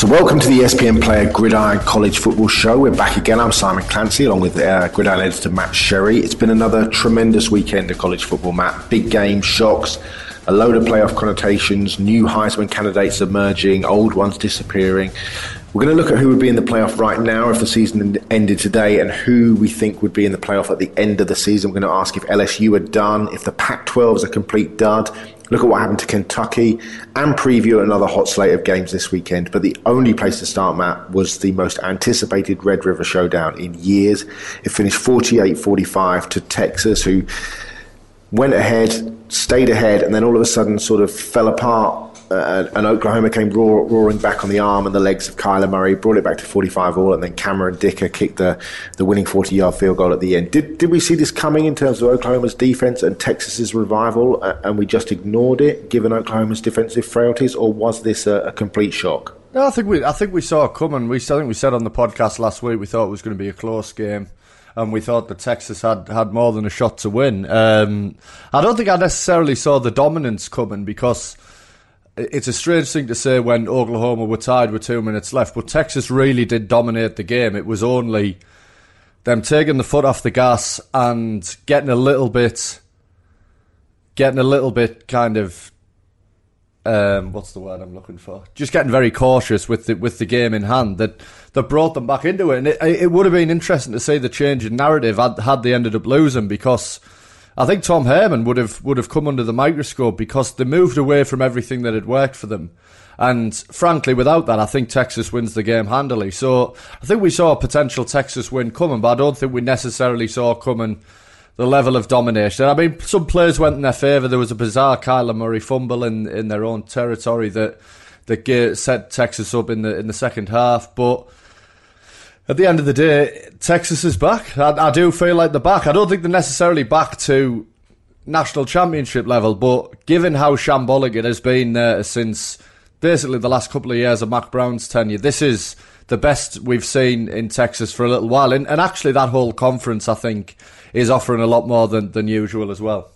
So welcome to the ESPN Player Gridiron College Football Show. We're back again. I'm Simon Clancy, along with Gridiron editor Matt Sherry. It's been another tremendous weekend of college football, Matt. Big game, shocks, a load of playoff connotations, new Heisman candidates emerging, old ones disappearing. We're going to look at who would be in the playoff right now if the season ended today and who we think would be in the playoff at the end of the season. We're going to ask if LSU are done, if the Pac-12 is a complete dud, look at what happened to Kentucky, and preview another hot slate of games this weekend. But the only place to start, Matt, was the most anticipated Red River Showdown in years. It finished 48-45 to Texas, who went ahead, stayed ahead, and then all of a sudden sort of fell apart. And Oklahoma came roaring back on the arm and the legs of Kyler Murray, brought it back to 45-all, and then Cameron Dicker kicked the winning 40-yard field goal at the end. Did we see this coming in terms of Oklahoma's defense and Texas's revival, and we just ignored it given Oklahoma's defensive frailties, or was this a complete shock? No, I think we saw it coming. I think we said on the podcast last week we thought it was going to be a close game. And we thought that Texas had more than a shot to win. I don't think I necessarily saw the dominance coming, because it's a strange thing to say when Oklahoma were tied with 2 minutes left, but Texas really did dominate the game. It was only them taking the foot off the gas and getting a little bit kind of what's the word I'm looking for? Just getting very cautious with the game in hand that brought them back into it. And it would have been interesting to see the change in narrative had they ended up losing, because I think Tom Herman would have come under the microscope, because they moved away from everything that had worked for them. And frankly, without that, I think Texas wins the game handily. So I think we saw a potential Texas win coming, but I don't think we necessarily saw coming the level of domination. I mean, some plays went in their favour. There was a bizarre Kyler Murray fumble in their own territory that set Texas up in the second half, but at the end of the day, Texas is back. I do feel like they're back. I don't think they're necessarily back to national championship level, but given how shambolic it has been since basically the last couple of years of Mac Brown's tenure, this is the best we've seen in Texas for a little while. And actually that whole conference, I think, is offering a lot more than usual as well.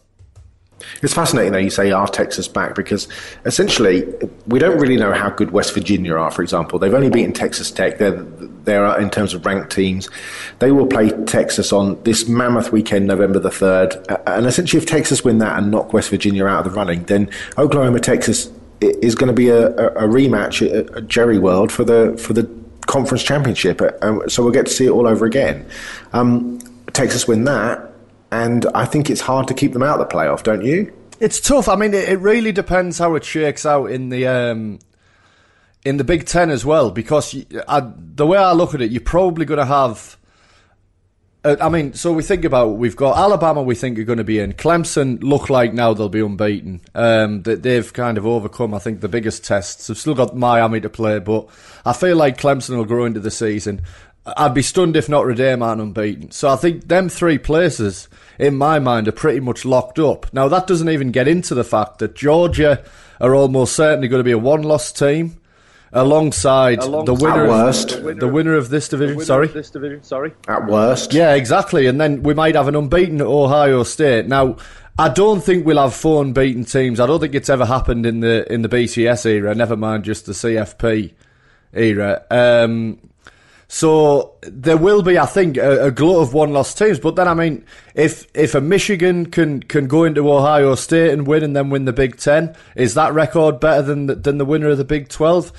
It's fascinating that you say, are Texas back? Because essentially, we don't really know how good West Virginia are, for example. They've only beaten Texas Tech. They're in terms of ranked teams. They will play Texas on this mammoth weekend, November the 3rd. And essentially, if Texas win that and knock West Virginia out of the running, then Oklahoma-Texas is going to be a rematch at Jerry World for the conference championship. So we'll get to see it all over again. Texas win that, and I think it's hard to keep them out of the playoff, don't you? It's tough. I mean, it really depends how it shakes out in the Big Ten as well, because the way I look at it, you're probably going to have... so we think about, we've got Alabama we think are going to be in. Clemson look like now they'll be unbeaten. They've kind of overcome, I think, the biggest tests. They've still got Miami to play, but I feel like Clemson will grow into the season. I'd be stunned if Notre Dame aren't unbeaten. So I think them three places, in my mind, are pretty much locked up. Now, that doesn't even get into the fact that Georgia are almost certainly going to be a one-loss team alongside the winner of this division. At worst. Yeah, exactly. And then we might have an unbeaten Ohio State. Now, I don't think we'll have four unbeaten teams. I don't think it's ever happened in the BCS era, never mind just the CFP era. So there will be, I think, a glut of one-loss teams. But then, I mean, if a Michigan can go into Ohio State and then win the Big Ten, is that record better than the winner of the Big 12?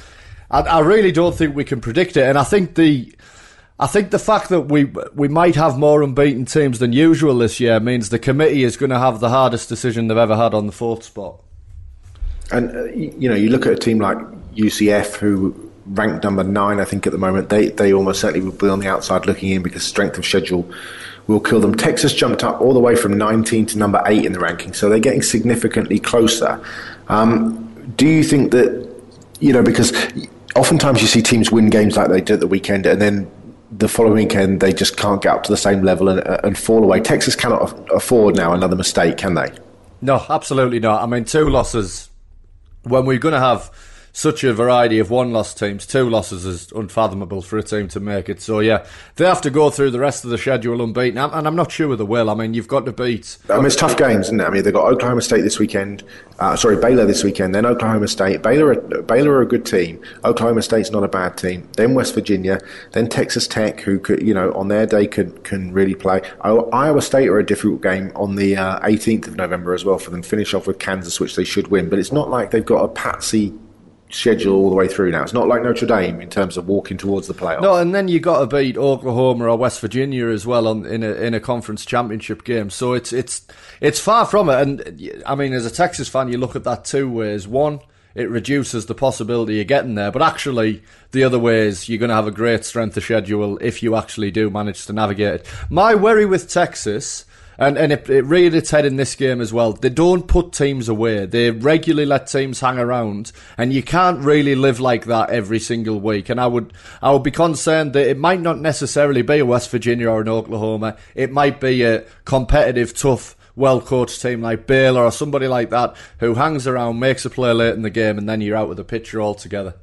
I really don't think we can predict it. And I think the fact that we might have more unbeaten teams than usual this year means the committee is going to have the hardest decision they've ever had on the fourth spot. And you look at a team like UCF, who ranked number 9, I think, at the moment. They almost certainly will be on the outside looking in, because strength of schedule will kill them. Texas jumped up all the way from 19 to number 8 in the ranking, so they're getting significantly closer. Do you think that, because oftentimes you see teams win games like they did at the weekend, and then the following weekend they just can't get up to the same level and fall away. Texas cannot afford now another mistake, can they? No, absolutely not. I mean, two losses when we're going to have such a variety of one-loss teams. Two losses is unfathomable for a team to make it. So, yeah, they have to go through the rest of the schedule unbeaten, and I'm not sure they will. I mean, you've got to beat... it's tough games, isn't it? I mean, they've got Oklahoma State this weekend. Baylor this weekend, then Oklahoma State. Baylor are a good team. Oklahoma State's not a bad team. Then West Virginia, then Texas Tech, who could, you know, on their day can really play. Iowa State are a difficult game on the 18th of November as well for them. Finish off with Kansas, which they should win. But it's not like they've got a patsy schedule all the way through now. It's not like Notre Dame in terms of walking towards the playoffs. No, and then you got to beat Oklahoma or West Virginia as well in a conference championship game. So it's far from it. And I mean, as a Texas fan, you look at that two ways. One, it reduces the possibility of getting there, but actually the other way is you're going to have a great strength of schedule if you actually do manage to navigate it. My worry with Texas, and it reared its head in this game as well, they don't put teams away. They regularly let teams hang around, and you can't really live like that every single week. And I would be concerned that it might not necessarily be a West Virginia or an Oklahoma. It might be a competitive, tough, well-coached team like Baylor or somebody like that who hangs around, makes a play late in the game, and then you're out of the picture altogether.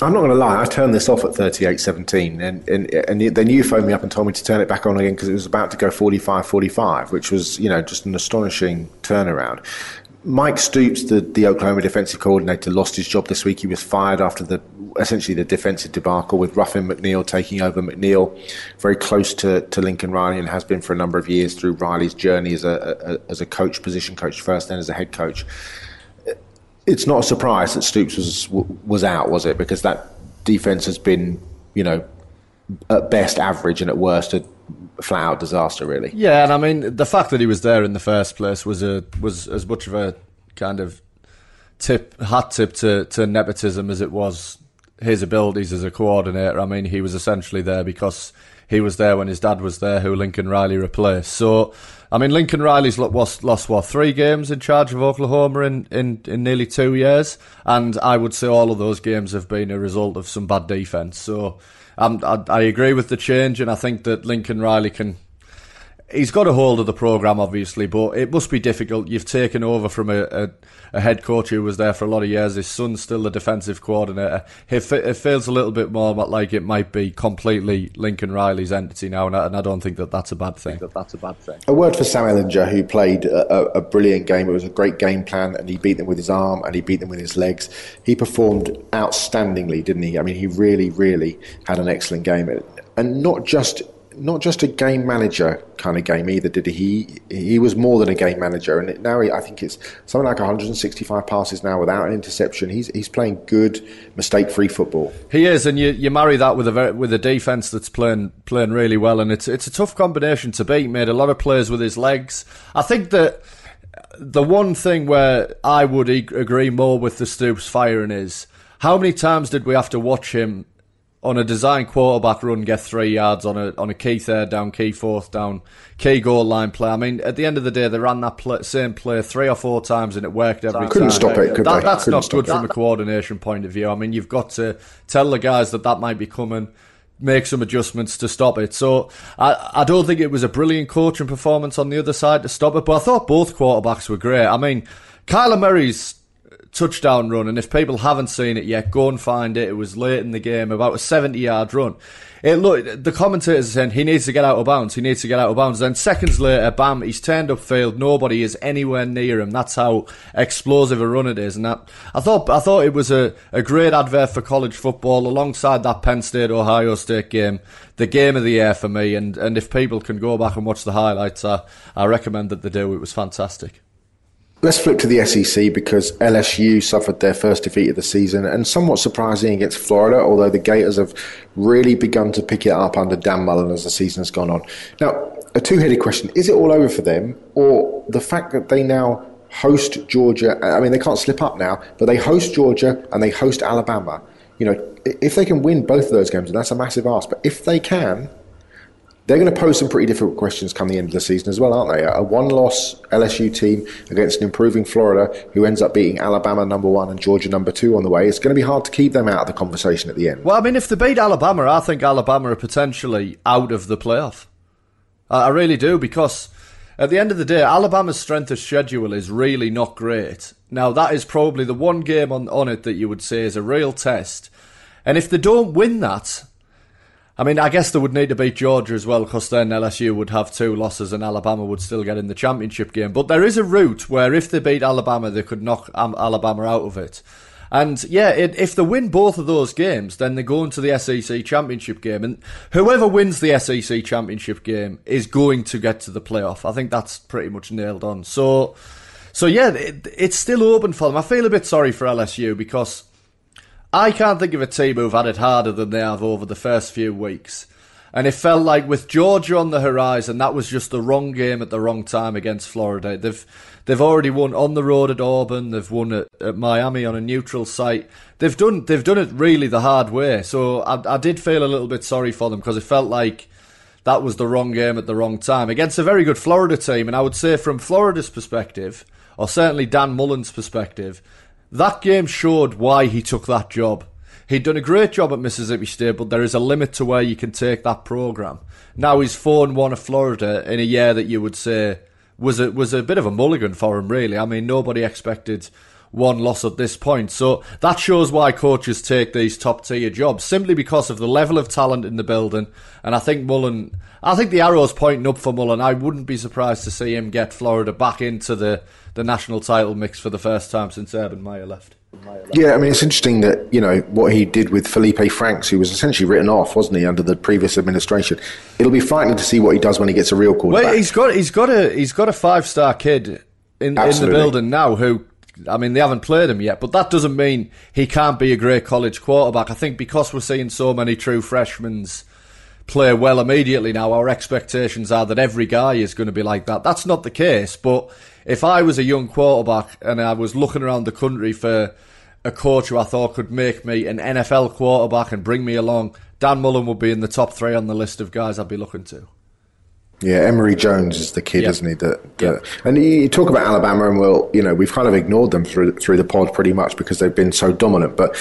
I'm not going to lie, I turned this off at 38-17, and then you phoned me up and told me to turn it back on again because it was about to go 45-45, which was, you know, just an astonishing turnaround. Mike Stoops, the Oklahoma defensive coordinator, lost his job this week. He was fired after essentially the defensive debacle with Ruffin McNeill taking over. McNeill, very close to Lincoln Riley and has been for a number of years through Riley's journey as a coach, position coach first, then as a head coach. It's not a surprise that Stoops was out, was it? Because that defense has been, you know, at best average and at worst a flat-out disaster, really. Yeah, and I mean, the fact that he was there in the first place was as much of a kind of hat tip to nepotism as it was his abilities as a coordinator. I mean, he was essentially there because he was there when his dad was there, who Lincoln Riley replaced. So, I mean, Lincoln Riley's lost what, 3 games in charge of Oklahoma in nearly 2 years, and I would say all of those games have been a result of some bad defense. So, I agree with the change, and I think that Lincoln Riley can. He's got a hold of the program, obviously, but it must be difficult. You've taken over from a head coach who was there for a lot of years. His son's still the defensive coordinator. It feels a little bit more like it might be completely Lincoln Riley's entity now, and I don't think that that's a bad thing. A word for Sam Ehlinger, who played a brilliant game. It was a great game plan, and he beat them with his arm, and he beat them with his legs. He performed outstandingly, didn't he? I mean, he really, really had an excellent game, and not just a game manager kind of game either, did he? He was more than a game manager, and now I think it's something like 165 passes now without an interception. He's playing good, mistake-free football. He is, and you marry that with a defense that's playing really well, and it's a tough combination to beat. He made a lot of plays with his legs. I think that the one thing where I would agree more with the Stoops firing is how many times did we have to watch him on a design quarterback run, get 3 yards on a key third down, key fourth down, key goal line play. I mean, at the end of the day, they ran that same play 3 or 4 times and it worked every time. Couldn't stop it, could they? That's not good from a coordination point of view. I mean, you've got to tell the guys that might be coming, make some adjustments to stop it. So I don't think it was a brilliant coaching performance on the other side to stop it, but I thought both quarterbacks were great. I mean, Kyler Murray's touchdown run, and if people haven't seen it yet, go and find it. It was late in the game, about a 70-yard run. The commentators are saying he needs to get out of bounds. Then seconds later, bam, he's turned upfield. Nobody is anywhere near him. That's how explosive a run it is. And I thought it was a great advert for college football alongside that Penn State Ohio State game, the game of the year for me. And if people can go back and watch the highlights, I recommend that they do. It was fantastic. Let's flip to the SEC because LSU suffered their first defeat of the season and somewhat surprising against Florida, although the Gators have really begun to pick it up under Dan Mullen as the season has gone on. Now, a two-headed question. Is it all over for them, or the fact that they now host Georgia? I mean, they can't slip up now, but they host Georgia and they host Alabama. You know, if they can win both of those games, and that's a massive ask, but if they can, they're going to pose some pretty difficult questions come the end of the season as well, aren't they? A one-loss LSU team against an improving Florida who ends up beating Alabama #1 and Georgia #2 on the way. It's going to be hard to keep them out of the conversation at the end. Well, I mean, if they beat Alabama, I think Alabama are potentially out of the playoff. I really do, because At the end of the day, Alabama's strength of schedule is really not great. Now, that is probably the one game on it that you would say is a real test. And if they don't win that, I mean, I guess they would need to beat Georgia as well, because then LSU would have two losses and Alabama would still get in the championship game. But there is a route where if they beat Alabama, they could knock Alabama out of it. And yeah, if they win both of those games, then they go into the SEC championship game. And whoever wins the SEC championship game is going to get to the playoff. I think that's pretty much nailed on. So yeah, it's still open for them. I feel a bit sorry for LSU because I can't think of a team who've had it harder than they have over the first few weeks. And it felt like with Georgia on the horizon, that was just the wrong game at the wrong time against Florida. They've already won on the road at Auburn. They've won at Miami on a neutral site. They've done it really the hard way. So I did feel a little bit sorry for them because it felt like that was the wrong game at the wrong time against a very good Florida team. And I would say from Florida's perspective, or certainly Dan Mullen's perspective, that game showed why he took that job. He'd done a great job at Mississippi State, but there is a limit to where you can take that program. Now he's 4-1 at Florida in a year that you would say was a bit of a mulligan for him, really. I mean, nobody expected one loss at this point. So that shows why coaches take these top-tier jobs, simply because of the level of talent in the building. And I think the arrow's pointing up for Mullen. I wouldn't be surprised to see him get Florida back into the national title mix for the first time since Urban Meyer left. Yeah, I mean, it's interesting that, you know, what he did with Felipe Franks, who was essentially written off, wasn't he, under the previous administration. It'll be frightening to see what he does when he gets a real quarterback. Well, he's got a five-star kid in the building now who, I mean, they haven't played him yet, but that doesn't mean he can't be a great college quarterback. I think because we're seeing so many true freshmen play well immediately now, our expectations are that every guy is going to be like that. That's not the case, but if I was a young quarterback and I was looking around the country for a coach who I thought could make me an NFL quarterback and bring me along, Dan Mullen would be in the top three on the list of guys I'd be looking to. Yeah, Emery Jones is the kid, isn't he? And you talk about Alabama, and we've kind of ignored them through the pod pretty much because they've been so dominant. But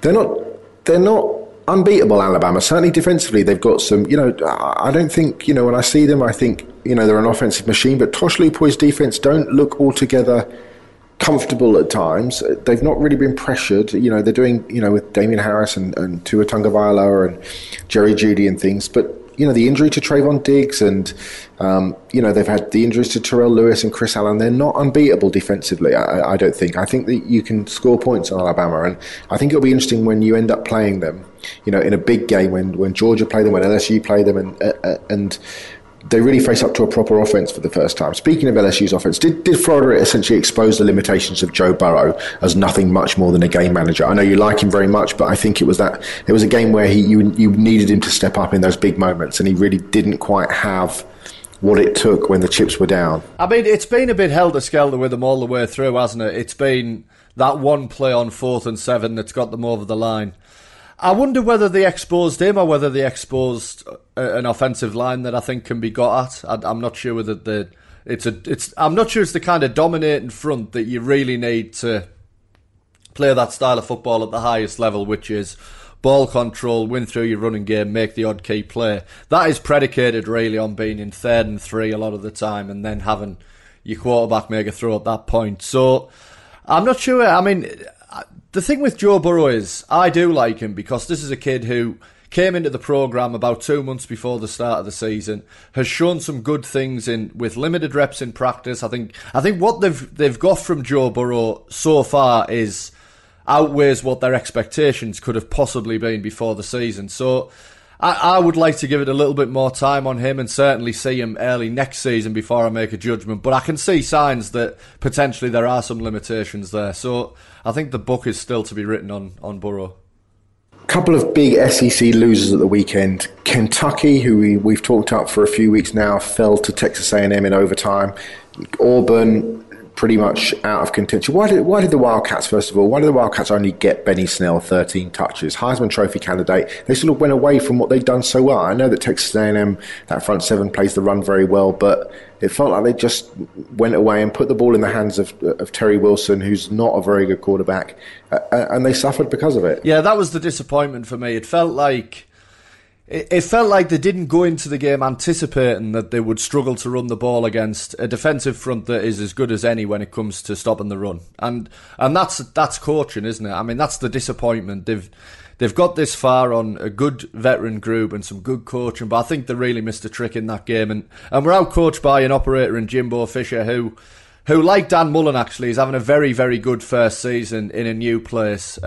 they're not unbeatable. Alabama, certainly defensively, they've got some. I don't think when I see them, I think they're an offensive machine. But Tosh Lupoy's defense don't look altogether comfortable at times. They've not really been pressured. They're doing with Damien Harris and Tua Tagovailoa and Jerry Judy and things, but. The injury to Trayvon Diggs and, they've had the injuries to Terrell Lewis and Chris Allen. They're not unbeatable defensively, I don't think. I think that you can score points on Alabama. And I think it'll be interesting when you end up playing them, in a big game when Georgia play them, when LSU play them, and they really face up to a proper offense for the first time. Speaking of LSU's offense, did Florida essentially expose the limitations of Joe Burrow as nothing much more than a game manager? I know you like him very much, but I think it was a game where you needed him to step up in those big moments, and he really didn't quite have what it took when the chips were down. I mean, it's been a bit helter-skelter with them all the way through, hasn't it? It's been that one play on 4th and 7 that's got them over the line. I wonder whether they exposed him or whether they exposed an offensive line that I think can be got at. I'm not sure whether I'm not sure it's the kind of dominating front that you really need to play that style of football at the highest level, which is ball control, win through your running game, make the odd key play. That is predicated really on being in 3rd and 3 a lot of the time, and then having your quarterback make a throw at that point. So I'm not sure. I mean, the thing with Joe Burrow is I do like him because this is a kid who came into the program about 2 months before the start of the season, has shown some good things with limited reps in practice. I think what they've got from Joe Burrow so far is outweighs what their expectations could have possibly been before the season. So I would like to give it a little bit more time on him and certainly see him early next season before I make a judgment. But I can see signs that potentially there are some limitations there. So I think the book is still to be written on Burrow. Couple of big SEC losers at the weekend. Kentucky, who we've talked up for a few weeks now, fell to Texas A&M in overtime. Auburn, pretty much out of contention. Why did the Wildcats, first of all, why did the Wildcats only get Benny Snell 13 touches? Heisman Trophy candidate. They sort of went away from what they'd done so well. I know that Texas A&M, that front seven, plays the run very well, but it felt like they just went away and put the ball in the hands of Terry Wilson, who's not a very good quarterback, and they suffered because of it. Yeah, that was the disappointment for me. It felt like It felt like they didn't go into the game anticipating that they would struggle to run the ball against a defensive front that is as good as any when it comes to stopping the run. And that's coaching, isn't it? I mean, that's the disappointment. They've got this far on a good veteran group and some good coaching, but I think they really missed a trick in that game. And we're out coached by an operator in Jimbo Fisher who, like Dan Mullen, actually, is having a very, very good first season in a new place.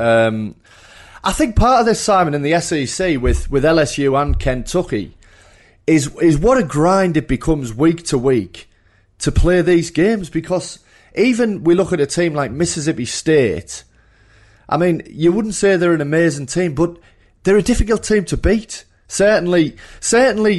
I think part of this, Simon, in the SEC with LSU and Kentucky is what a grind it becomes week to week to play these games, because even we look at a team like Mississippi State, I mean, you wouldn't say they're an amazing team, but they're a difficult team to beat. Certainly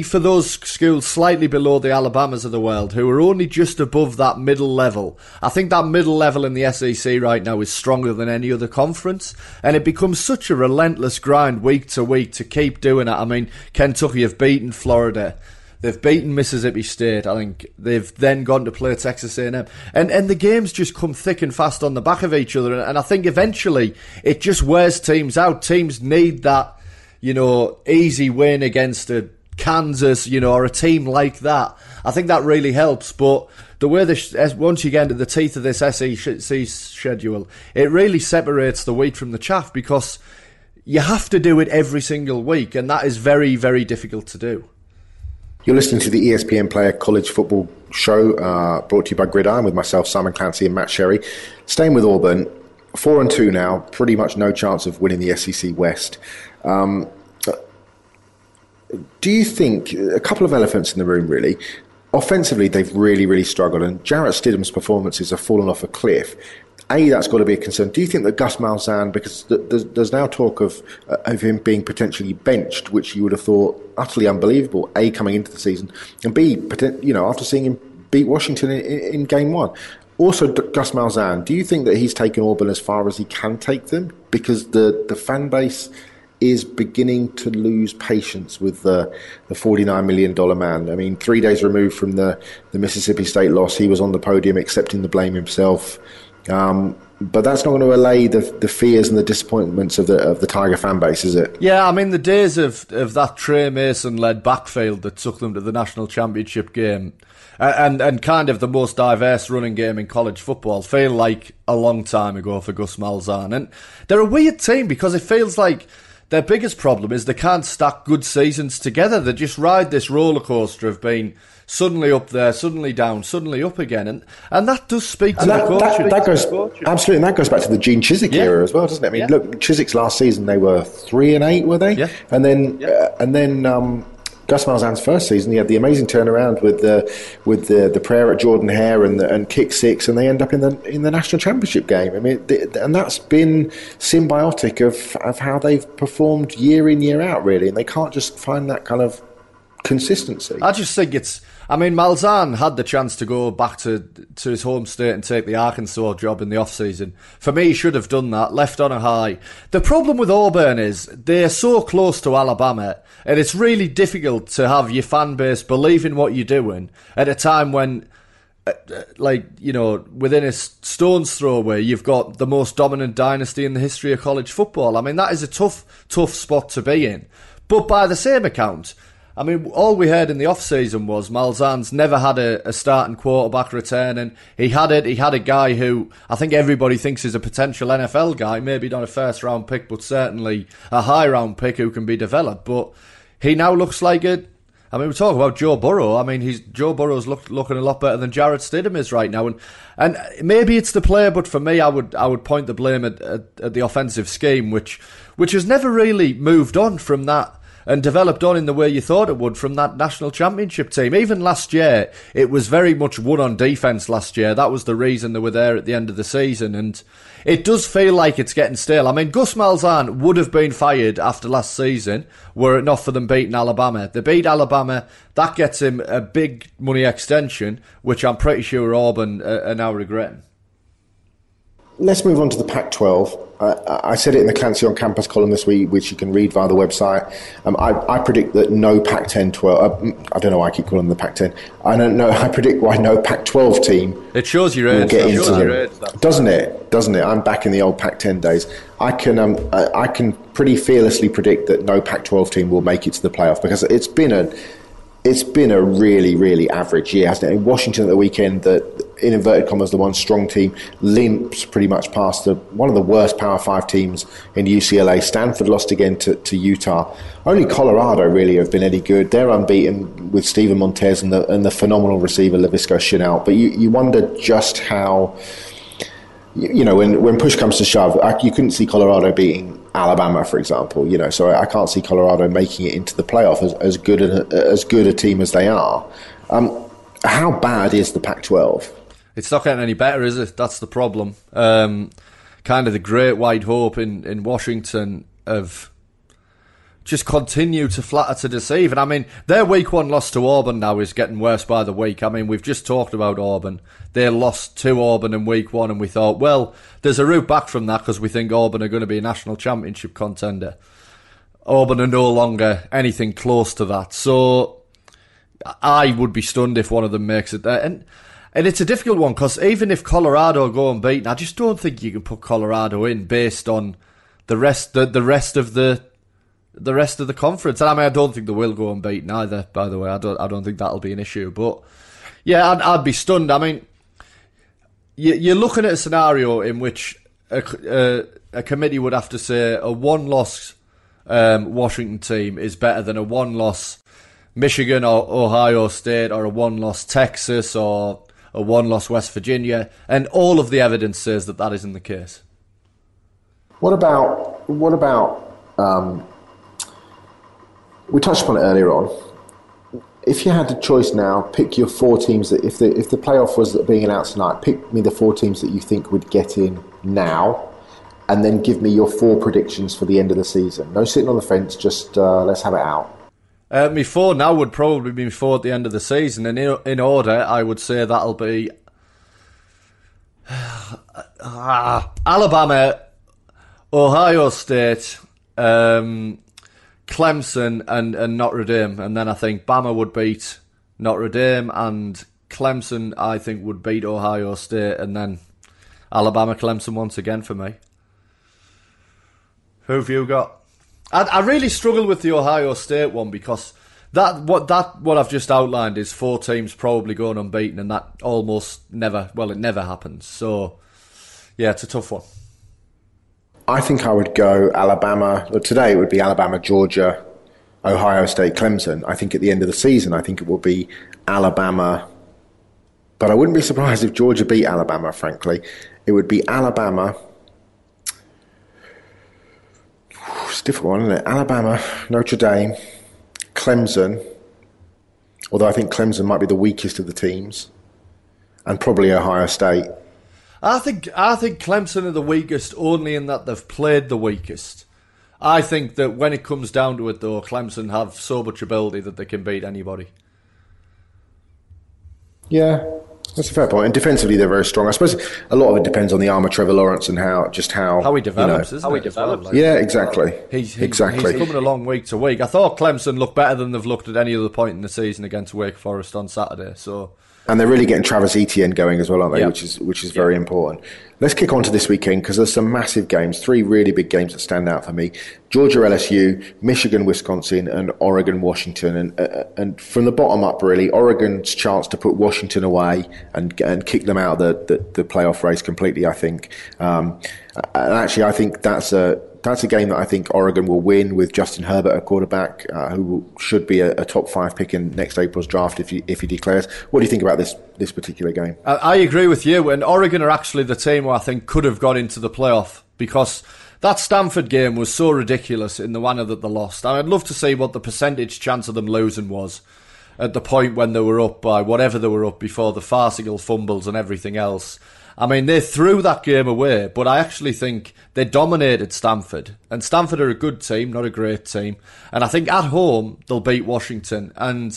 for those schools slightly below the Alabamas of the world, who are only just above that middle level. I think that middle level in the SEC right now is stronger than any other conference, and it becomes such a relentless grind week to week to keep doing it. I mean, Kentucky have beaten Florida, they've beaten Mississippi State, I think they've then gone to play Texas A&M. And the games just come thick and fast on the back of each other, and I think eventually it just wears teams out. Teams need that, you know, easy win against a Kansas, you know, or a team like that. I think that really helps. But the way once you get into the teeth of this SEC schedule, it really separates the wheat from the chaff, because you have to do it every single week, and that is very, very difficult to do. You're listening to the ESPN Player College Football Show, brought to you by Gridiron, with myself, Simon Clancy, and Matt Sherry. Staying with Auburn, 4-2 now, pretty much no chance of winning the SEC West. Do you think, a couple of elephants in the room really, offensively they've really, really struggled, and Jarrett Stidham's performances have fallen off a cliff. A, that's got to be a concern. Do you think that Gus Malzahn, because there's now talk of him being potentially benched, which you would have thought utterly unbelievable, A, coming into the season, and B, you know, after seeing him beat Washington in game one. Also, Gus Malzahn, do you think that he's taken Auburn as far as he can take them? Because the fan base is beginning to lose patience with the $49 million man. I mean, 3 days removed from the Mississippi State loss, he was on the podium accepting the blame himself. But that's not going to allay the fears and the disappointments of the Tiger fan base, is it? Yeah, I mean, the days of that Trey Mason-led backfield that took them to the national championship game and kind of the most diverse running game in college football feel like a long time ago for Gus Malzahn. And they're a weird team because it feels like their biggest problem is they can't stack good seasons together. They just ride this roller coaster of being suddenly up there, suddenly down, suddenly up again, and that does speak to the coaching. That goes absolutely, and that goes back to the Gene Chizik era as well, doesn't it? I mean, look, Chizik's last season they were 3-8, were they? Yeah. And then Gus Malzahn's first season, he had the amazing turnaround with the prayer at Jordan Hare and kick six, and they end up in the national championship game. I mean, and that's been symbiotic of how they've performed year in, year out, really, and they can't just find that kind of consistency. I just think it's, I mean, Malzahn had the chance to go back to his home state and take the Arkansas job in the off-season. For me, he should have done that, left on a high. The problem with Auburn is they're so close to Alabama, and it's really difficult to have your fan base believe in what you're doing at a time when, like, you know, within a stone's throw away, you've got the most dominant dynasty in the history of college football. I mean, that is a tough spot to be in. But by the same account, I mean, all we heard in the off-season was Malzahn's never had a starting quarterback return, and he had a guy who I think everybody thinks is a potential NFL guy, maybe not a first-round pick, but certainly a high-round pick who can be developed. But he now looks like it. I mean, we talk about Joe Burrow. I mean, Joe Burrow's looking a lot better than Jarrett Stidham is right now, and maybe it's the player, but for me, I would point the blame at the offensive scheme, which has never really moved on from that. And developed on in the way you thought it would from that national championship team. Even last year, it was very much one on defence last year. That was the reason they were there at the end of the season. And it does feel like it's getting stale. I mean, Gus Malzahn would have been fired after last season were it not for them beating Alabama. They beat Alabama. That gets him a big money extension, which I'm pretty sure Auburn are now regretting. Let's move on to the Pac-12. I said it in the Clancy on Campus column this week, which you can read via the website. I predict that no Pac-10, 12... I don't know why I keep calling them the Pac-10. I don't know. I predict why no Pac-12 team... It shows your age. Doesn't it? Doesn't it? I'm back in the old Pac-10 days. I can pretty fearlessly predict that no Pac-12 team will make it to the playoff, because it's been a really, really average year, hasn't it? In Washington at the weekend, that, in inverted commas, the one strong team limps pretty much past one of the worst Power 5 teams in UCLA. Stanford lost again to Utah. Only Colorado really have been any good. They're unbeaten with Steven Montez and the phenomenal receiver Laviska Shenault. But you wonder just how, you know, when push comes to shove, you couldn't see Colorado beating Alabama, for example, you know. So I can't see Colorado making it into the playoff, as good a team as they are. How bad is the Pac-12? It's not getting any better, is it? That's the problem. Kind of the great white hope in Washington have just continued to flatter, to deceive. And I mean, their week one loss to Auburn now is getting worse by the week. I mean, we've just talked about Auburn. They lost to Auburn in week one, and we thought, well, there's a route back from that because we think Auburn are going to be a national championship contender. Auburn are no longer anything close to that. So I would be stunned if one of them makes it there. And it's a difficult one, because even if Colorado go unbeaten, I just don't think you can put Colorado in based on the rest of the conference. And I mean, I don't think they will go unbeaten either, by the way. I don't think that'll be an issue. But yeah, I'd be stunned. I mean, you're looking at a scenario in which a committee would have to say a one-loss Washington team is better than a one-loss Michigan or Ohio State, or a one-loss Texas, or a one-loss West Virginia, and all of the evidence says that isn't the case. What about we touched upon it earlier on. If you had a choice now, pick your four teams that, if the playoff was being announced tonight, pick me the four teams that you think would get in now, and then give me your four predictions for the end of the season. No sitting on the fence, just let's have it out. My four now would probably be four at the end of the season, and in order, I would say that'll be Alabama, Ohio State, Clemson, and Notre Dame. And then I think Bama would beat Notre Dame, and Clemson, I think, would beat Ohio State, and then Alabama, Clemson once again for me. Who've you got? I really struggle with the Ohio State one, because what I've just outlined is four teams probably going unbeaten, and that almost never, well, it never happens. So, yeah, it's a tough one. I think I would go Alabama. Today it would be Alabama, Georgia, Ohio State, Clemson. I think at the end of the season, I think it will be Alabama. But I wouldn't be surprised if Georgia beat Alabama, frankly. It would be Alabama... It's a difficult one, isn't it? Alabama, Notre Dame, Clemson, although I think Clemson might be the weakest of the teams, and probably Ohio State. I think Clemson are the weakest only in that they've played the weakest. I think that when it comes down to it, though, Clemson have so much ability that they can beat anybody. Yeah. That's a fair point. And defensively, they're very strong. I suppose a lot of it depends on the arm of Trevor Lawrence and how he develops, isn't it? How he develops. Like, yeah, exactly. He's coming along week to week. I thought Clemson looked better than they've looked at any other point in the season against Wake Forest on Saturday. So, and they're really getting Travis Etienne going as well, aren't they? Yeah. Which is very important. Let's kick on to this weekend, because there's some massive games, three really big games that stand out for me: Georgia, LSU, Michigan, Wisconsin, and Oregon, Washington. And from the bottom up, really, Oregon's chance to put Washington away and kick them out of the playoff race completely, I think. And actually, I think that's a game that I think Oregon will win with Justin Herbert at quarterback, who should be a top 5 pick in next April's draft if he declares. What do you think about this particular game? I agree with you, and Oregon are actually the team who I think could have got into the playoff, because that Stanford game was so ridiculous in the manner that they lost. And I'd love to see what the percentage chance of them losing was at the point when they were up by whatever they were up before the farcical fumbles and everything else. I mean, they threw that game away, but I actually think they dominated Stanford. And Stanford are a good team, not a great team. And I think at home, they'll beat Washington. And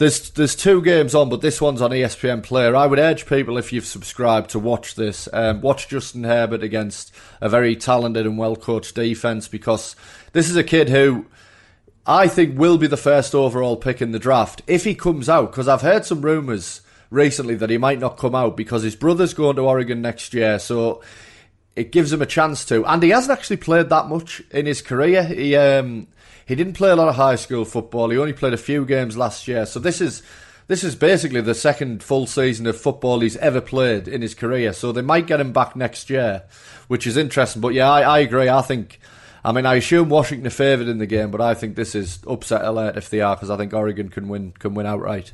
There's two games on, but this one's on ESPN Player. I would urge people, if you've subscribed, to watch this. Watch Justin Herbert against a very talented and well-coached defense, because this is a kid who I think will be the first overall pick in the draft if he comes out, because I've heard some rumors recently that he might not come out because his brother's going to Oregon next year, so it gives him a chance to. And he hasn't actually played that much in his career. He didn't play a lot of high school football. He only played a few games last year. So this is basically the second full season of football he's ever played in his career. So they might get him back next year, which is interesting. But yeah, I agree. I assume Washington are favoured in the game, but I think this is upset alert if they are, because I think Oregon can win outright.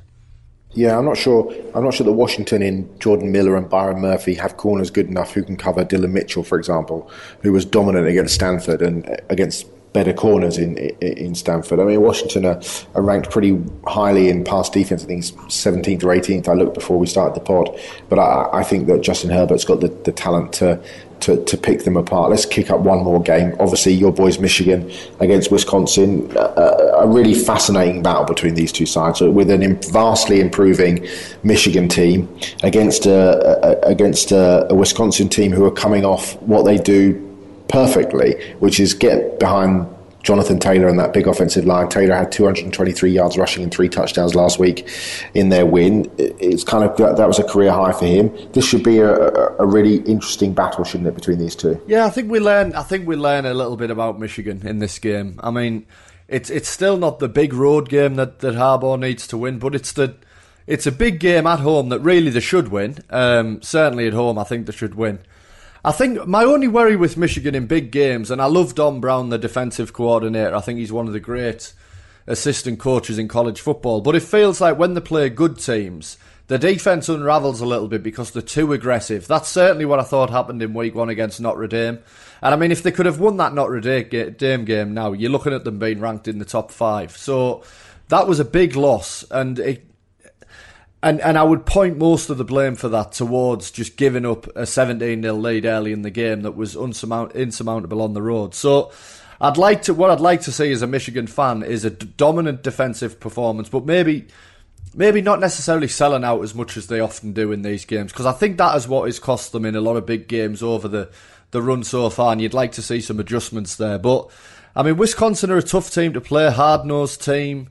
Yeah, I'm not sure that Washington in Jordan Miller and Byron Murphy have corners good enough who can cover Dylan Mitchell, for example, who was dominant against Stanford and against better corners in Stanford. I mean, Washington are ranked pretty highly in pass defense. I think it's 17th or 18th. I looked before we started the pod, but I think that Justin Herbert's got the talent to pick them apart. Let's kick up one more game. Obviously, your boys Michigan against Wisconsin, a really fascinating battle between these two sides. So with an vastly improving Michigan team against a Wisconsin team who are coming off what they do perfectly, which is get behind Jonathan Taylor and that big offensive line. Taylor had 223 yards rushing and 3 touchdowns last week in their win. It's kind of, that was a career high for him. This should be a really interesting battle, shouldn't it, between these two? Yeah, I think we learn a little bit about Michigan in this game. I mean, it's still not the big road game that Harbaugh needs to win, but it's a big game at home that really they should win. Certainly at home, I think they should win. I think my only worry with Michigan in big games, and I love Don Brown, the defensive coordinator. I think he's one of the great assistant coaches in college football. But it feels like when they play good teams, the defense unravels a little bit because they're too aggressive. That's certainly what I thought happened in week one against Notre Dame. And I mean, if they could have won that Notre Dame game now, you're looking at them being ranked in the top 5. So that was a big loss. And I would point most of the blame for that towards just giving up a 17-0 lead early in the game that was insurmountable on the road. So what I'd like to see as a Michigan fan is a dominant defensive performance, but maybe not necessarily selling out as much as they often do in these games, because I think that is what has cost them in a lot of big games over the run so far, and you'd like to see some adjustments there. But I mean, Wisconsin are a tough team to play, hard-nosed team.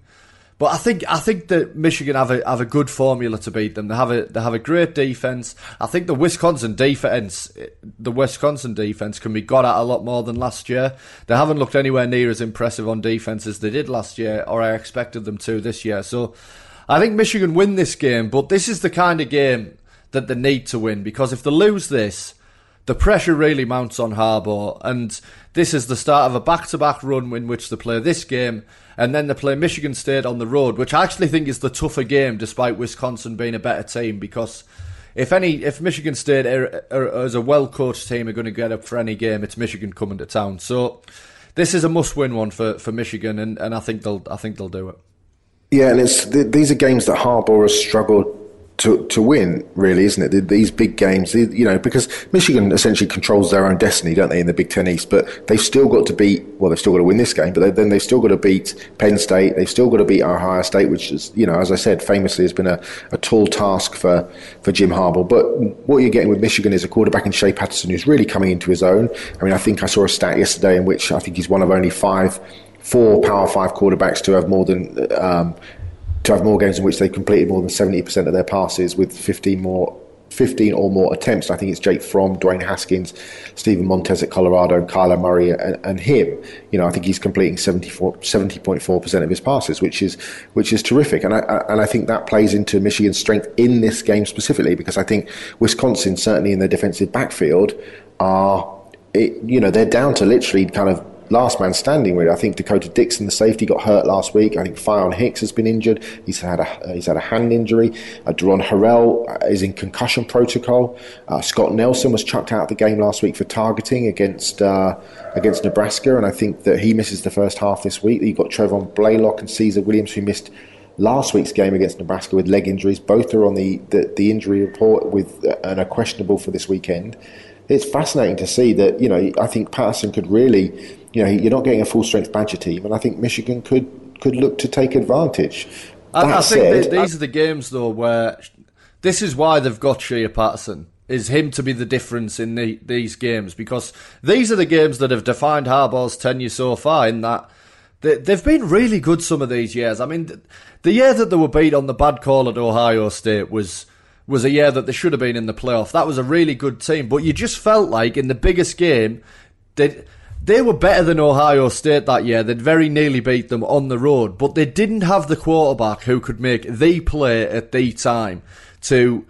But I think that Michigan have a good formula to beat them. They have a great defense. I think the Wisconsin defense can be got at a lot more than last year. They haven't looked anywhere near as impressive on defense as they did last year, or I expected them to this year. So I think Michigan win this game, but this is the kind of game that they need to win, because if they lose this, the pressure really mounts on Harbaugh, and this is the start of a back-to-back run in which they play this game, and then they play Michigan State on the road, which I actually think is the tougher game, despite Wisconsin being a better team, because if Michigan State as a well-coached team are going to get up for any game, it's Michigan coming to town. So this is a must-win one for Michigan, and I think they'll do it. Yeah, and these are games that Harbaugh has struggled to win, really, isn't it? These big games, because Michigan essentially controls their own destiny, don't they, in the Big Ten East? But they've still got to win this game, but then they've still got to beat Penn State, they've still got to beat Ohio State, which is, as I said, famously has been a tall task for Jim Harbaugh. But what you're getting with Michigan is a quarterback in Shea Patterson who's really coming into his own. I mean, I think I saw a stat yesterday in which I think he's one of only 4 Power 5 quarterbacks to have more than... to have more games in which they've completed more than 70% of their passes with 15 or more attempts. I think it's Jake Fromm, Dwayne Haskins, Steven Montez at Colorado, and Kyler Murray and him. I think he's completing 70.4% of his passes, which is terrific. And I think that plays into Michigan's strength in this game specifically, because I think Wisconsin, certainly in their defensive backfield, they're down to literally kind of last man standing, really. I think Dakota Dixon, the safety, got hurt last week. I think Fion Hicks has been injured. He's had a hand injury. Daron Harrell is in concussion protocol. Scott Nelson was chucked out of the game last week for targeting against Nebraska, and I think that he misses the first half this week. You've got Trevon Blaylock and Caesar Williams, who missed last week's game against Nebraska with leg injuries. Both are on the injury report and are questionable for this weekend. It's fascinating to see that, I think Patterson could really... you're not getting a full-strength Badger team, and I think Michigan could look to take advantage I think these are the games, though, where this is why they've got Shea Patterson, is him to be the difference in these games, because these are the games that have defined Harbaugh's tenure so far, in that they've been really good some of these years. I mean, the year that they were beat on the bad call at Ohio State was a year that they should have been in the playoff. That was a really good team, but you just felt like in the biggest game, they were better than Ohio State that year. They'd very nearly beat them on the road, but they didn't have the quarterback who could make the play at the time to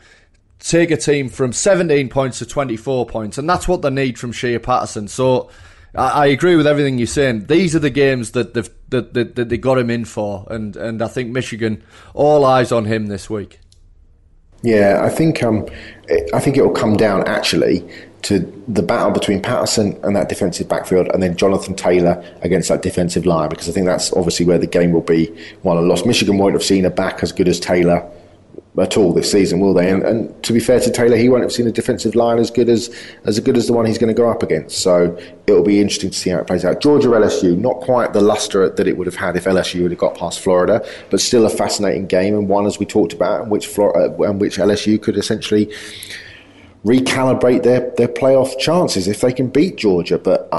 take a team from 17 points to 24 points, and that's what they need from Shea Patterson. So I agree with everything you're saying. These are the games that they got him in for, and I think Michigan, all eyes on him this week. Yeah, I think it'll come down actually to the battle between Patterson and that defensive backfield, and then Jonathan Taylor against that defensive line, because I think that's obviously where the game will be won and lost. Michigan won't have seen a back as good as Taylor at all this season, will they? And to be fair to Taylor, he won't have seen a defensive line as good as the one he's going to go up against. So it'll be interesting to see how it plays out. Georgia LSU, not quite the luster that it would have had if LSU would have got past Florida, but still a fascinating game, and one, as we talked about, in which LSU could essentially recalibrate their playoff chances if they can beat Georgia. But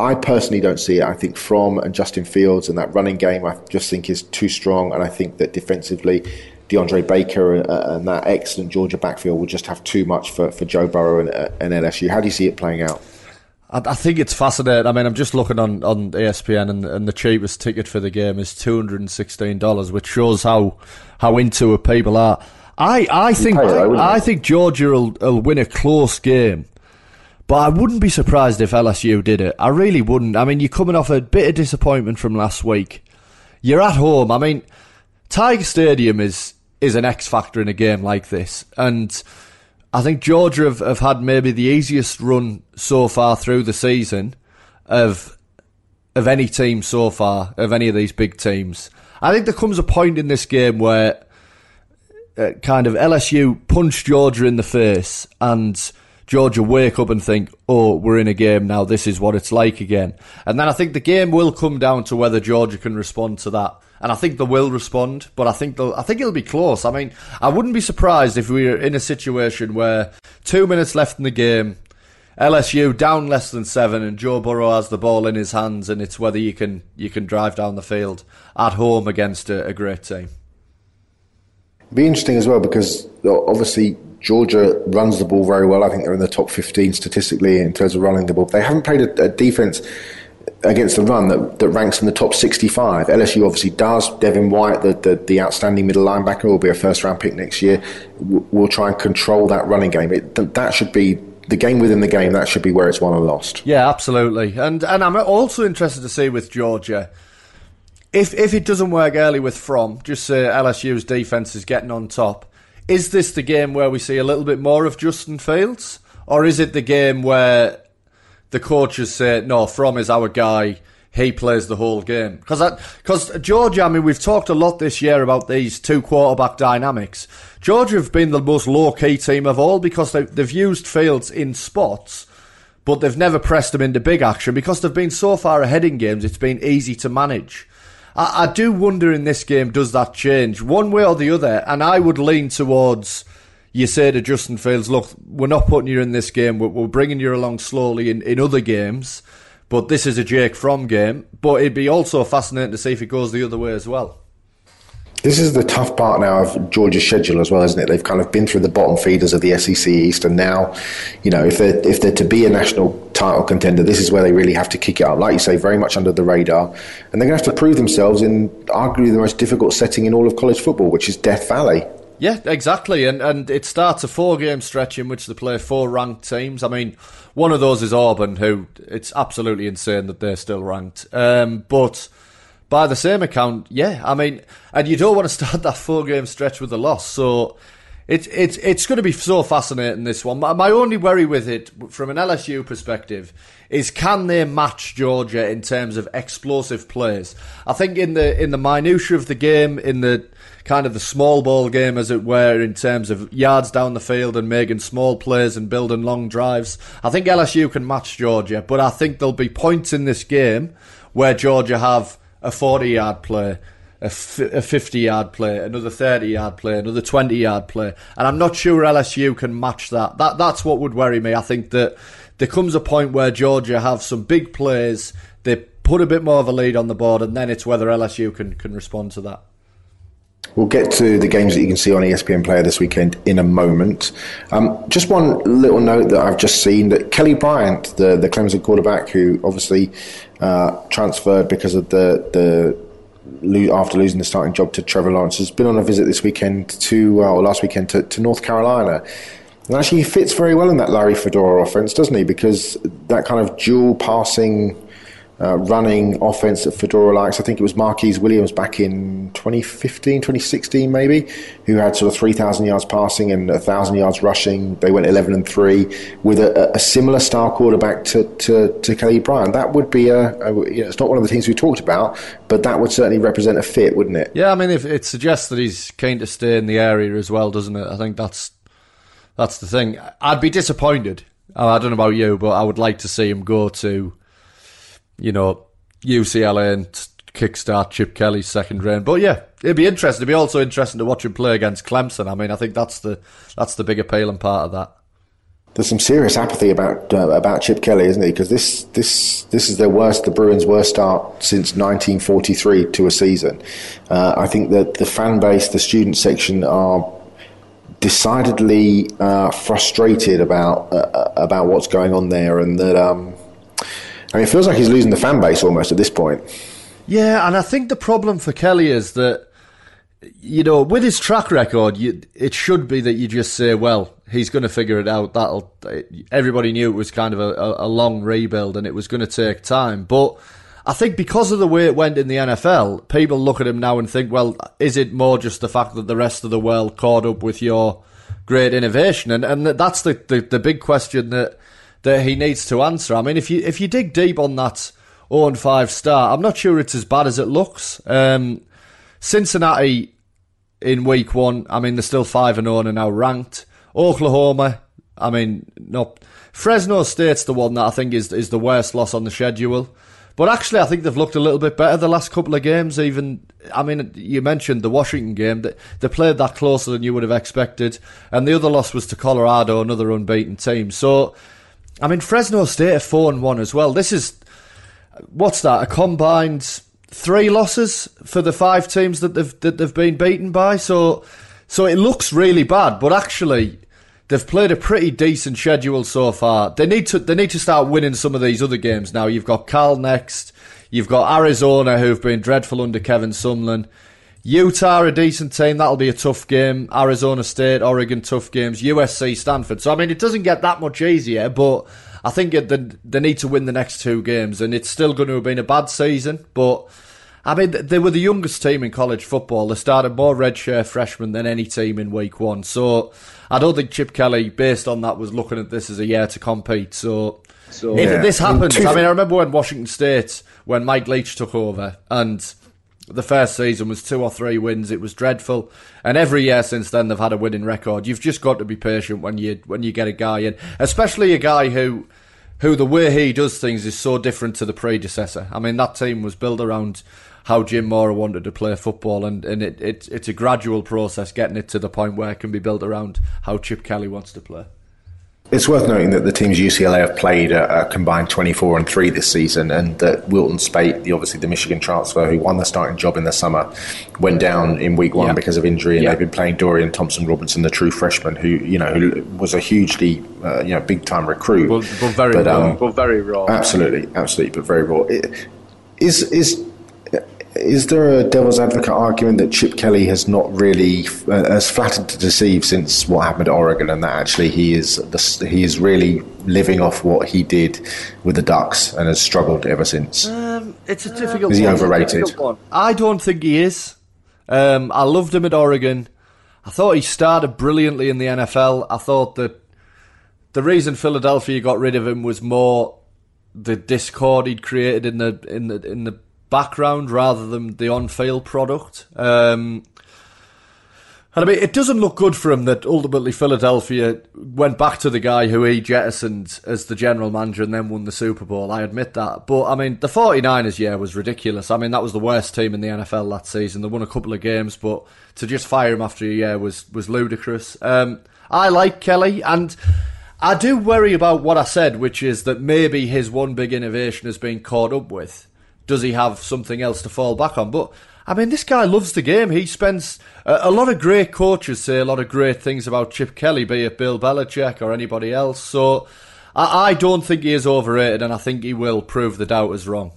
I personally don't see it. I think Fromm and Justin Fields and that running game, I just think, is too strong, and I think that defensively, DeAndre Baker and that excellent Georgia backfield will just have too much for Joe Burrow and LSU. How do you see it playing out? I think it's fascinating. I mean, I'm just looking on ESPN, and the cheapest ticket for the game is $216, which shows how into it people are. I think Georgia will win a close game, but I wouldn't be surprised if LSU did it. I really wouldn't. I mean, you're coming off a bit of disappointment from last week. You're at home. I mean, Tiger Stadium is an X factor in a game like this, and I think Georgia have had maybe the easiest run so far through the season of any team so far, of any of these big teams. I think there comes a point in this game where kind of LSU punch Georgia in the face, and Georgia wake up and think, oh, we're in a game now, this is what it's like again. And then I think the game will come down to whether Georgia can respond to that. And I think they will respond, but I think it'll be close. I mean, I wouldn't be surprised if we were in a situation where 2 minutes left in the game, LSU down less than 7, and Joe Burrow has the ball in his hands, and it's whether you can drive down the field at home against a great team. It'd be interesting as well, because obviously Georgia runs the ball very well. I think they're in the top 15 statistically in terms of running the ball. They haven't played a defense against the run that ranks in the top 65. LSU obviously does. Devin White, the outstanding middle linebacker, will be a first-round pick next year. We'll try and control that running game. That should be the game within the game. That should be where it's won and lost. Yeah, absolutely. And I'm also interested to see with Georgia, if it doesn't work early with Fromm, just say LSU's defense is getting on top, is this the game where we see a little bit more of Justin Fields? Or is it the game where the coaches say, no, Fromm is our guy, he plays the whole game? Because Georgia, I mean, we've talked a lot this year about these two quarterback dynamics. Georgia have been the most low-key team of all, because they've used Fields in spots, but they've never pressed him into big action, because they've been so far ahead in games, it's been easy to manage. I do wonder in this game, does that change one way or the other? And I would lean towards, you say to Justin Fields, look, we're not putting you in this game, we're bringing you along slowly in other games, but this is a Jake Fromm game. But it'd be also fascinating to see if it goes the other way as well. This is the tough part now of Georgia's schedule as well, isn't it? They've kind of been through the bottom feeders of the SEC East, and now, you know, if they're to be a national title contender, this is where they really have to kick it up. Like you say, very much under the radar, and they're going to have to prove themselves in arguably the most difficult setting in all of college football, which is Death Valley. Yeah, exactly, and it starts a 4-game stretch in which they play 4 ranked teams. I mean, one of those is Auburn, who it's absolutely insane that they're still ranked. But by the same account, yeah, I mean, and you don't want to start that 4-game stretch with a loss. So it's going to be so fascinating, this one. My only worry with it, from an LSU perspective, is can they match Georgia in terms of explosive plays? I think in the minutiae of the game, in the kind of the small ball game, as it were, in terms of yards down the field and making small plays and building long drives, I think LSU can match Georgia, but I think there'll be points in this game where Georgia have a 40-yard play, a 50-yard play, another 30-yard play, another 20-yard play. And I'm not sure LSU can match that. That's what would worry me. I think that there comes a point where Georgia have some big plays, they put a bit more of a lead on the board, and then it's whether LSU can respond to that. We'll get to the games that you can see on ESPN Player this weekend in a moment. Just one little note that I've just seen, that Kelly Bryant, the Clemson quarterback, who obviously transferred because of after losing the starting job to Trevor Lawrence, has been on a visit this weekend to North Carolina. And actually, he fits very well in that Larry Fedora offense, doesn't he? Because that kind of dual passing, running offense that Fedora likes. I think it was Marquise Williams back in 2015, 2016 maybe, who had sort of 3,000 yards passing and 1,000 yards rushing. They went 11-3 with a similar style quarterback to Kelly Bryant. That would be it's not one of the teams we talked about, but that would certainly represent a fit, wouldn't it? Yeah, I mean, if it suggests that he's keen to stay in the area as well, doesn't it? I think that's the thing. I'd be disappointed. I don't know about you, but I would like to see him go to, you know, UCLA and kickstart Chip Kelly's second reign. But yeah, it'd be interesting. It'd be also interesting to watch him play against Clemson. I mean, I think that's the big appealing part of that. There's some serious apathy about Chip Kelly, isn't there? Because this is the Bruins' worst start since 1943 to a season. I think that the fan base, the student section, are decidedly frustrated about what's going on there, and that. I mean, it feels like he's losing the fan base almost at this point. Yeah, and I think the problem for Kelly is that, you know, with his track record, it should be that you just say, well, he's going to figure it out. Everybody knew it was kind of a long rebuild and it was going to take time. But I think because of the way it went in the NFL, people look at him now and think, well, is it more just the fact that the rest of the world caught up with your great innovation? And that's the big question that he needs to answer. I mean, if you dig deep on that 0-5 start, I'm not sure it's as bad as it looks. Cincinnati in week one, I mean, they're still 5-0 and now ranked. Oklahoma, I mean, no. Fresno State's the one that I think is the worst loss on the schedule. But actually, I think they've looked a little bit better the last couple of games. Even, I mean, you mentioned the Washington game. They played that closer than you would have expected. And the other loss was to Colorado, another unbeaten team. So, I mean, Fresno State are 4-1 as well. This is, what's that, a combined 3 losses for the 5 teams that they've been beaten by? So it looks really bad, but actually they've played a pretty decent schedule so far. They need to start winning some of these other games now. You've got Cal next. You've got Arizona, who've been dreadful under Kevin Sumlin. Utah, a decent team. That'll be a tough game. Arizona State, Oregon, tough games. USC, Stanford. So, I mean, it doesn't get that much easier, but I think they need to win the next 2 games, and it's still going to have been a bad season. But, I mean, they were the youngest team in college football. They started more redshirt freshmen than any team in week one. So, I don't think Chip Kelly, based on that, was looking at this as a year to compete. So if this happens, I mean, I remember when Washington State, when Mike Leach took over, and the first season was 2 or 3 wins. It was dreadful. And every year since then, they've had a winning record. You've just got to be patient when you get a guy in, especially a guy who the way he does things is so different to the predecessor. I mean, that team was built around how Jim Mora wanted to play football, and it's a gradual process getting it to the point where it can be built around how Chip Kelly wants to play. It's worth noting that the teams UCLA have played a combined 24-3 this season, and that Wilton Spate, the Michigan transfer who won the starting job in the summer, went down in week one because of injury, and they've been playing Dorian Thompson-Robinson, the true freshman, who was a hugely, big-time recruit, but very raw. Absolutely, but very raw. Is there a devil's advocate argument that Chip Kelly has not really has flattered to deceive since what happened at Oregon, and that actually he is really living off what he did with the Ducks and has struggled ever since? It's a difficult one. Is he overrated? I don't think he is. I loved him at Oregon. I thought he started brilliantly in the NFL. I thought that the reason Philadelphia got rid of him was more the discord he'd created in the background rather than the on-field product. And I mean, it doesn't look good for him that ultimately Philadelphia went back to the guy who he jettisoned as the general manager and then won the Super Bowl. I admit that. But, I mean, the 49ers, yeah, was ridiculous. I mean, that was the worst team in the NFL that season. They won a couple of games, but to just fire him after a year was ludicrous. I like Kelly, and I do worry about what I said, which is that maybe his one big innovation has been caught up with. Does he have something else to fall back on? But, I mean, this guy loves the game. He spends... A lot of great coaches say a lot of great things about Chip Kelly, be it Bill Belichick or anybody else. So I don't think he is overrated, and I think he will prove the doubters wrong.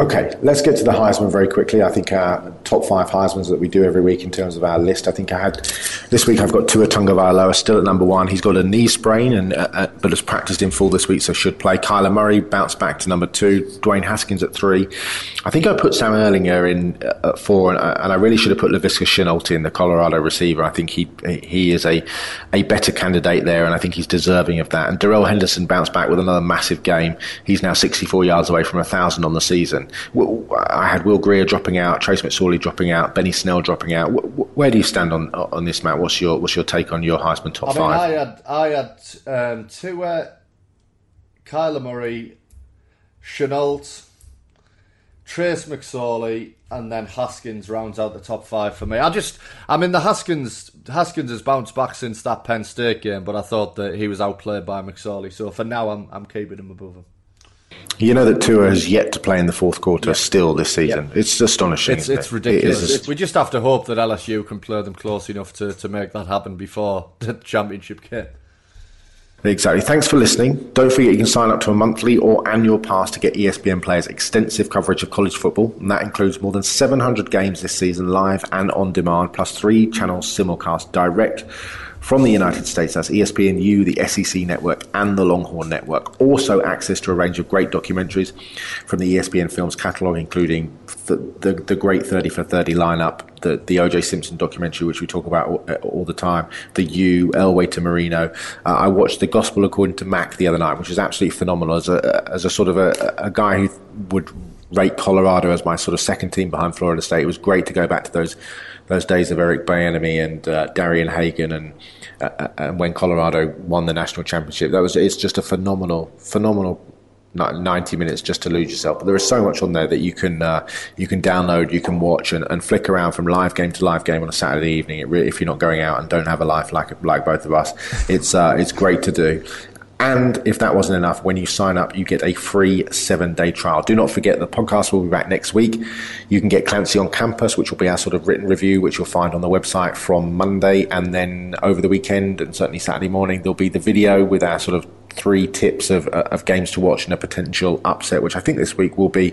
Okay, let's get to the Heisman very quickly. I think our top five Heismans that we do every week in terms of our list. I think I had this week. I've got Tua Tagovailoa still at number one. He's got a knee sprain but has practiced in full this week, so should play. Kyler Murray bounced back to number two. Dwayne Haskins at three. I think I put Sam Ehlinger in at four, and I really should have put Laviska Shenault in, the Colorado receiver. I think he is a better candidate there, and I think he's deserving of that. And Darrell Henderson bounced back with another massive game. He's now 64 yards away from 1,000 on the season. I had Will Greer dropping out, Trace McSorley dropping out, Benny Snell dropping out. Where do you stand on this, Matt? What's your take on your Heisman top five? I had Tua, Kyler Murray, Shenault, Trace McSorley, and then Haskins rounds out the top five for me. The Haskins has bounced back since that Penn State game, but I thought that he was outplayed by McSorley. So for now, I'm keeping him above him. You know that Tua has yet to play in the fourth quarter still this season. Yeah. It's astonishing. It's ridiculous. We just have to hope that LSU can play them close enough to make that happen before the championship game. Exactly. Thanks for listening. Don't forget you can sign up to a monthly or annual pass to get ESPN Player's extensive coverage of college football, and that includes more than 700 games this season live and on demand, plus 3 channels simulcast direct from the United States. That's ESPNU, the SEC Network, and the Longhorn Network. Also access to a range of great documentaries from the ESPN Films catalogue, including the great 30 for 30 lineup, the O.J. Simpson documentary, which we talk about all the time, The U, Elway to Marino. I watched The Gospel According to Mack the other night, which was absolutely phenomenal. As a sort of a guy who would rate Colorado as my sort of second team behind Florida State, it was great to go back to those days of Eric Bieniemy and Darian Hagan, and when Colorado won the national championship. It's just a phenomenal 90 minutes just to lose yourself. But there is so much on there that you can download, you can watch, and flick around from live game to live game on a Saturday evening. If you're not going out and don't have a life like both of us, it's great to do. And if that wasn't enough, when you sign up, you get a free 7-day trial. Do not forget, the podcast will be back next week. You can get Clancy on Campus, which will be our sort of written review, which you'll find on the website from Monday. And then over the weekend and certainly Saturday morning, there'll be the video with our sort of 3 tips of games to watch and a potential upset, which I think this week will be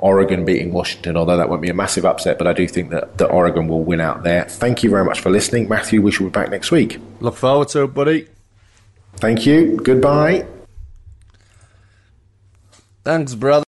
Oregon beating Washington, although that won't be a massive upset, but I do think that Oregon will win out there. Thank you very much for listening. Matthew, we shall be back next week. Look forward to it, buddy. Thank you. Goodbye. Thanks, brother.